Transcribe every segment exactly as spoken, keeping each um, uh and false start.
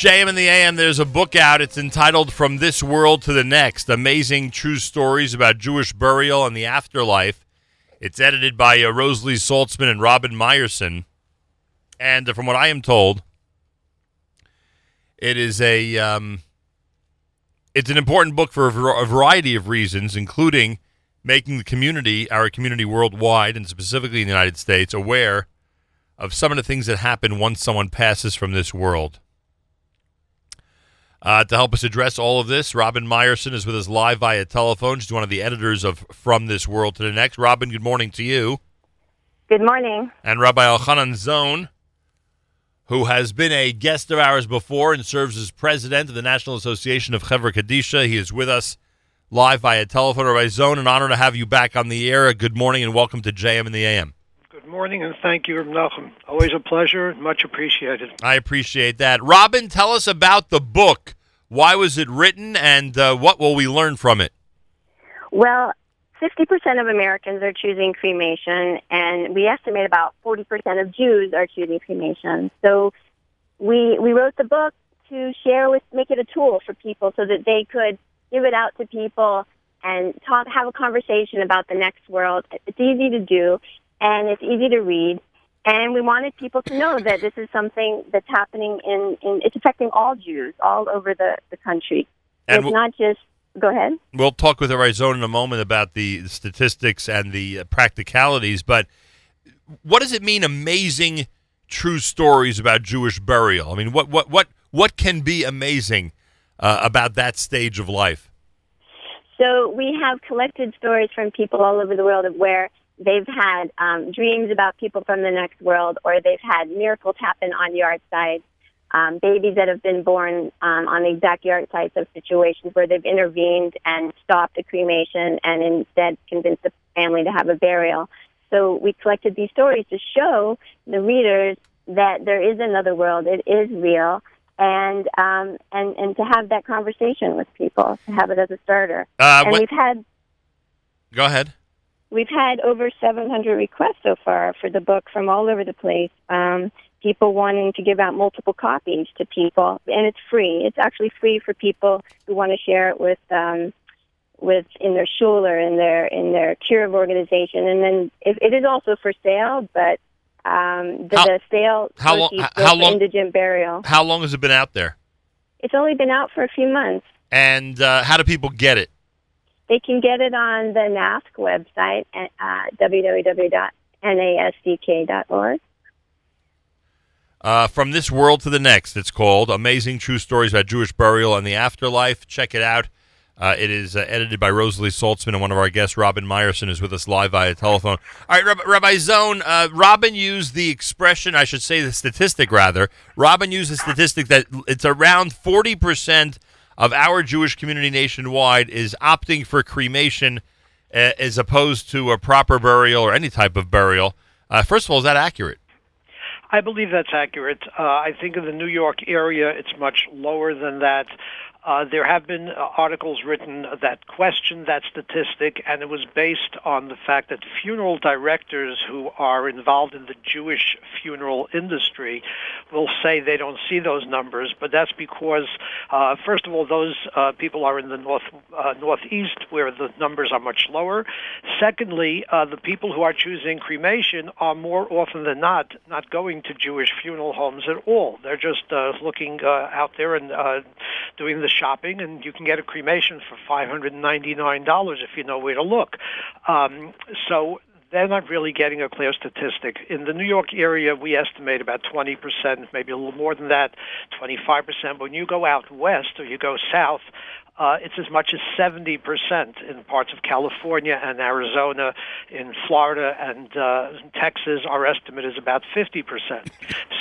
J M in the A M, there's a book out. It's entitled From This World to the Next, Amazing True Stories About Jewish Burial and the Afterlife. It's edited by uh, Rosalie Saltzman and Robin Meyerson. And uh, from what I am told, it is a um, it's an important book for a, ver- a variety of reasons, including making the community, our community worldwide, and specifically in the United States, aware of some of the things that happen once someone passes from this world. Uh, to help us address all of this, Robin Meyerson is with us live via telephone. She's one of the editors of From This World to the Next. Robin, good morning to you. Good morning. And Rabbi Elchanan Zohn, who has been a guest of ours before and serves as president of the National Association of Chevra Kadisha. He is with us live via telephone. Rabbi Zohn, an honor to have you back on the air. Good morning and welcome to J M in the A M. Good morning, and thank you, Menachem. Always a pleasure, much appreciated. I appreciate that. Robin, tell us about the book. Why was it written, and uh, what will we learn from it? Well, fifty percent of Americans are choosing cremation, and we estimate about forty percent of Jews are choosing cremation. So we we wrote the book to share with, make it a tool for people so that they could give it out to people and talk, have a conversation about the next world. It's easy to do. And it's easy to read. And we wanted people to know that this is something that's happening in, in it's affecting all Jews all over the, the country. And it's we'll, not just, go ahead. We'll talk with Arizona in a moment about the statistics and the practicalities, but what does it mean, amazing true stories about Jewish burial? I mean, what, what, what, what can be amazing uh, about that stage of life? So we have collected stories from people all over the world of where they've had um, dreams about people from the next world, or they've had miracles happen on yard sites, um, babies that have been born um, on the exact yard sites of situations where they've intervened and stopped the cremation and instead convinced the family to have a burial. So we collected these stories to show the readers that there is another world, it is real, and um, and, and to have that conversation with people, to have it as a starter. Uh, and what... we've had... Go ahead. We've had over seven hundred requests so far for the book from all over the place, um, people wanting to give out multiple copies to people, and it's free. It's actually free for people who want to share it with um, with in their shul or in their, in their Kiruv organization. And then it, it is also for sale, but um, the, how, the sale how long, how long, indigent burial. How long has it been out there? It's only been out for a few months. And uh, how do people get it? They can get it on the NASCK website at uh, w w w dot n a s c k dot org. Uh, From This World to the Next, it's called Amazing True Stories About Jewish Burial and the Afterlife. Check it out. Uh, it is uh, edited by Rosalie Saltzman, and one of our guests, Robin Meyerson, is with us live via telephone. All right, Rabbi, Rabbi Zohn, uh, Robin used the expression, I should say the statistic rather, Robin used the statistic that it's around forty percent of our Jewish community nationwide is opting for cremation uh, as opposed to a proper burial or any type of burial. Uh, first of all, is that accurate? I believe that's accurate. Uh, I think in the New York area, it's much lower than that. Uh, there have been uh, articles written that question that statistic, and it was based on the fact that funeral directors who are involved in the Jewish funeral industry will say they don't see those numbers, but that's because, uh, first of all, those uh, people are in the north uh, northeast where the numbers are much lower. Secondly, uh, the people who are choosing cremation are more often than not not going to Jewish funeral homes at all. They're just uh, looking uh, out there and uh, doing the shopping, and you can get a cremation for five hundred ninety-nine dollars if you know where to look. Um, so they're not really getting a clear statistic. In the New York area, we estimate about twenty percent, maybe a little more than that, twenty-five percent. But when you go out west or you go south, Uh, it's as much as seventy percent in parts of California and Arizona. In Florida and uh, Texas, our estimate is about fifty percent.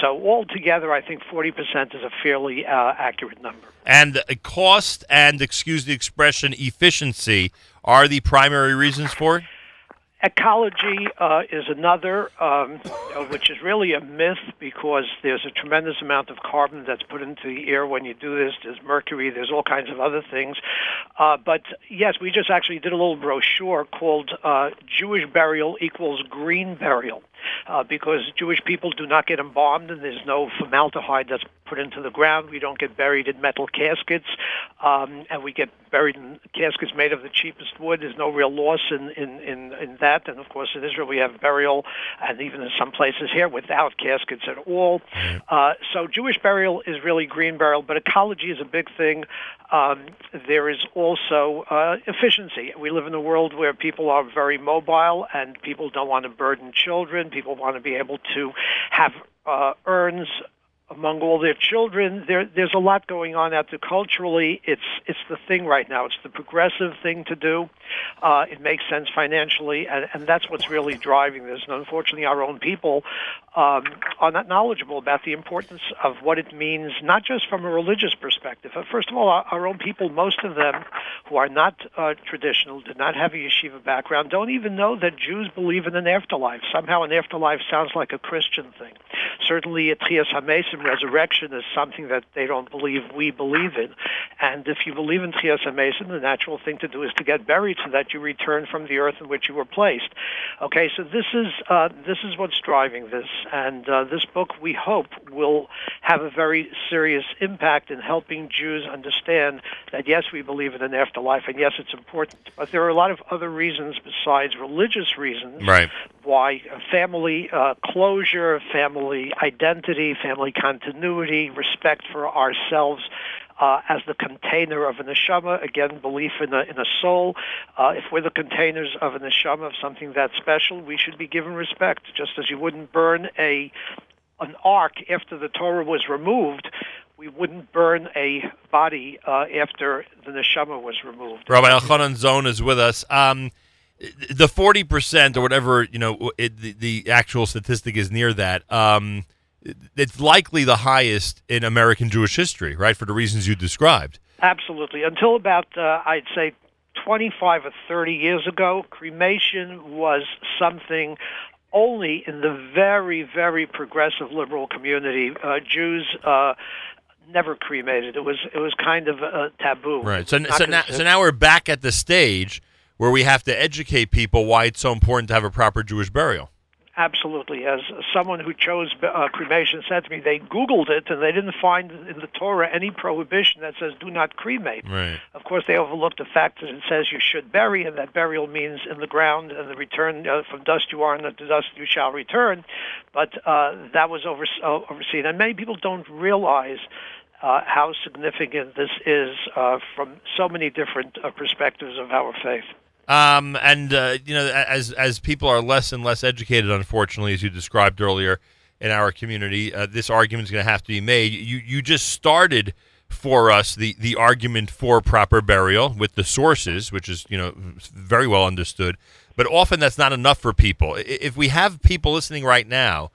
So altogether, I think forty percent is a fairly uh, accurate number. And cost and, excuse the expression, efficiency are the primary reasons for it? Ecology uh, is another, um, which is really a myth because there's a tremendous amount of carbon that's put into the air when you do this. There's mercury, there's all kinds of other things. Uh, but yes, we just actually did a little brochure called uh, Jewish Burial Equals Green Burial. uh, because Jewish people do not get embalmed, and there's no formaldehyde that's put into the ground. We don't get buried in metal caskets, um, and we get buried in caskets made of the cheapest wood. There's no real loss in, in, in, in that. And, of course, in Israel we have burial, and even in some places here, without caskets at all. Uh, so Jewish burial is really green burial, but ecology is a big thing. Um, there is also uh, efficiency. We live in a world where people are very mobile, and people don't want to burden children. People want to be able to have uh, urns among all their children. There, there's a lot going on out there culturally. It's it's the thing right now. It's the progressive thing to do. Uh, it makes sense financially, and, and that's what's really driving this. And unfortunately, our own people um, are not knowledgeable about the importance of what it means, not just from a religious perspective. First of all, our, our own people, most of them who are not uh, traditional, did not have a yeshiva background, don't even know that Jews believe in an afterlife. Somehow an afterlife sounds like a Christian thing. Certainly, at Techiyas HaMeisim, resurrection is something that they don't believe we believe in. And if you believe in Techiyas HaMeisim, the natural thing to do is to get buried so that you return from the earth in which you were placed. Okay, so this is uh, this is what's driving this. And uh, this book, we hope, will have a very serious impact in helping Jews understand that, yes, we believe in an afterlife, and yes, it's important. But there are a lot of other reasons besides religious reasons, right, why family uh, closure, family identity, family continuity, continuity, respect for ourselves uh, as the container of a neshama, again, belief in a, in a soul. Uh, if we're the containers of a neshama, of something that's special, we should be given respect. Just as you wouldn't burn a an ark after the Torah was removed, we wouldn't burn a body uh, after the neshama was removed. Rabbi Elchanan Zohn is with us. Um, the forty percent or whatever, you know, it, the, the actual statistic is near that. Um It's likely the highest in American Jewish history, right, for the reasons you described. Absolutely. Until about, uh, I'd say, twenty-five or thirty years ago, cremation was something only in the very, very progressive liberal community. Uh, Jews uh, never cremated. It was it was kind of a taboo. Right. So, so, now, so now we're back at the stage where we have to educate people why it's so important to have a proper Jewish burial. Absolutely. As someone who chose uh, cremation said to me, they Googled it, and they didn't find in the Torah any prohibition that says do not cremate. Right. Of course, they overlooked the fact that it says you should bury, and that burial means in the ground, and the return uh, from dust you are, and to dust you shall return. But uh, that was over, uh, overseen. And many people don't realize uh, how significant this is uh, from so many different uh, perspectives of our faith. Um, and, uh, you know, as as people are less and less educated, unfortunately, as you described earlier in our community, uh, this argument is going to have to be made. You you just started for us the, the argument for proper burial with the sources, which is, you know, very well understood. But often that's not enough for people. If we have people listening right now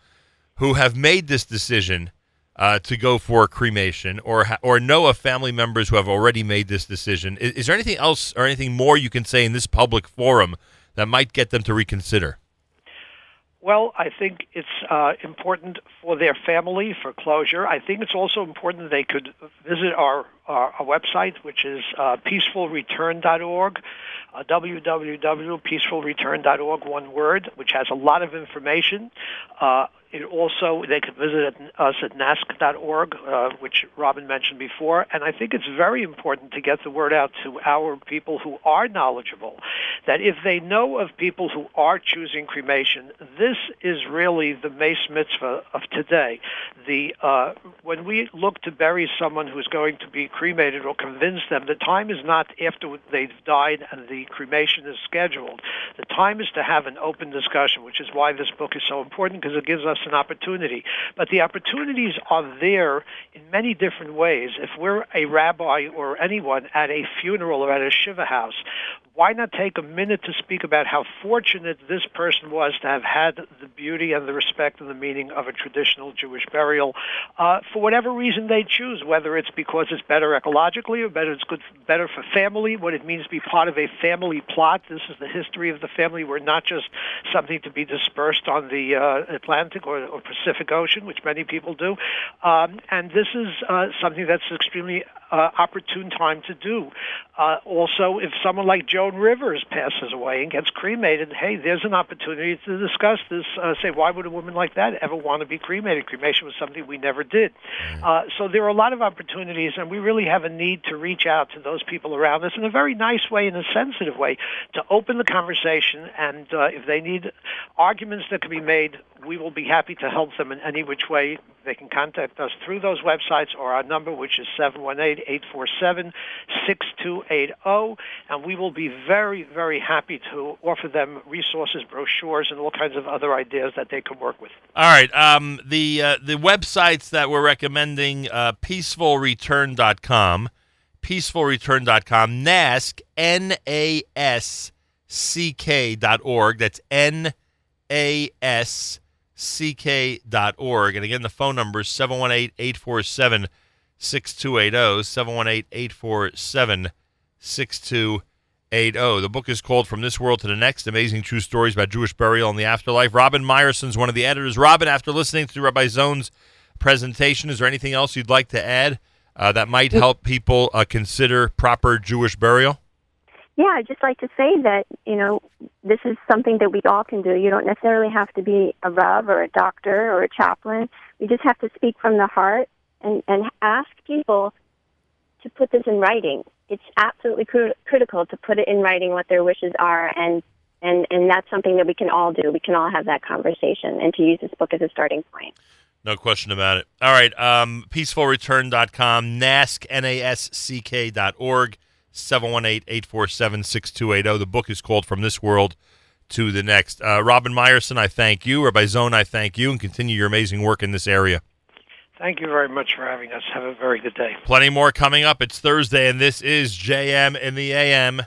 who have made this decision uh, to go for cremation, or ha- or know of family members who have already made this decision, Is, is there anything else or anything more you can say in this public forum that might get them to reconsider? Well, I think it's uh, important for their family, for closure. I think it's also important they could visit our Our, our website, which is uh, peaceful return dot org, uh, w w w dot peaceful return dot org, one word, which has a lot of information. Uh, it also, they could visit us at N A S C K dot org, uh, which Robin mentioned before. And I think it's very important to get the word out to our people who are knowledgeable, that if they know of people who are choosing cremation, this is really the Mes Mitzvah of today. The uh, when we look to bury someone who is going to be cremated or convince them, the time is not after they've died and the cremation is scheduled. The time is to have an open discussion, which is why this book is so important, because it gives us an opportunity. But the opportunities are there in many different ways. If we're a rabbi or anyone at a funeral or at a Shiva house, why not take a minute to speak about how fortunate this person was to have had the beauty and the respect and the meaning of a traditional Jewish burial, uh, for whatever reason they choose, whether it's because it's better ecologically, or better it's good, better for family, what it means to be part of a family plot. This is the history of the family. We're not just something to be dispersed on the uh, Atlantic or, or Pacific Ocean, which many people do. Um, and this is uh, something that's extremely uh, opportune time to do. Uh, also, if someone like Joan Rivers passes away and gets cremated, hey, there's an opportunity to discuss this. Uh, say, why would a woman like that ever want to be cremated? Cremation was something we never did. Uh, so there are a lot of opportunities, and we really have a need to reach out to those people around us in a very nice way, in a sensitive way, to open the conversation. And uh, if they need arguments that can be made, we will be happy to help them in any which way. They can contact us through those websites or our number, which is seven one eight, eight four seven, six two eight zero, and we will be very, very happy to offer them resources, brochures, and all kinds of other ideas that they can work with. All right. Um, the uh, the websites that we're recommending, uh, peaceful return dot com, peaceful return dot com, NASCK, N A S C K dot org, that's N A S C K. C K dot org. And again, the phone number is seven one eight, eight four seven, six two eight zero, seven one eight, eight four seven, six two eight zero. The book is called From This World to the Next, Amazing True Stories About Jewish Burial and the Afterlife. Robin Meyerson is one of the editors. Robin, after listening to Rabbi Zohn's presentation, is there anything else you'd like to add uh, that might help people uh, consider proper Jewish burial? Yeah, I'd just like to say that, you know, this is something that we all can do. You don't necessarily have to be a Rav or a doctor or a chaplain. We just have to speak from the heart and, and ask people to put this in writing. It's absolutely cru- critical to put it in writing what their wishes are, and, and, and that's something that we can all do. We can all have that conversation and to use this book as a starting point. No question about it. All right, um, peaceful return dot com, NASCK, N A S C K dot org. seven one eight, eight four seven, six two eight zero. The book is called From This World to the Next. Uh, Robin Meyerson, I thank you. Rabbi Zohn, I thank you, and continue your amazing work in this area. Thank you very much for having us. Have a very good day. Plenty more coming up. It's Thursday, and this is J M in the A M.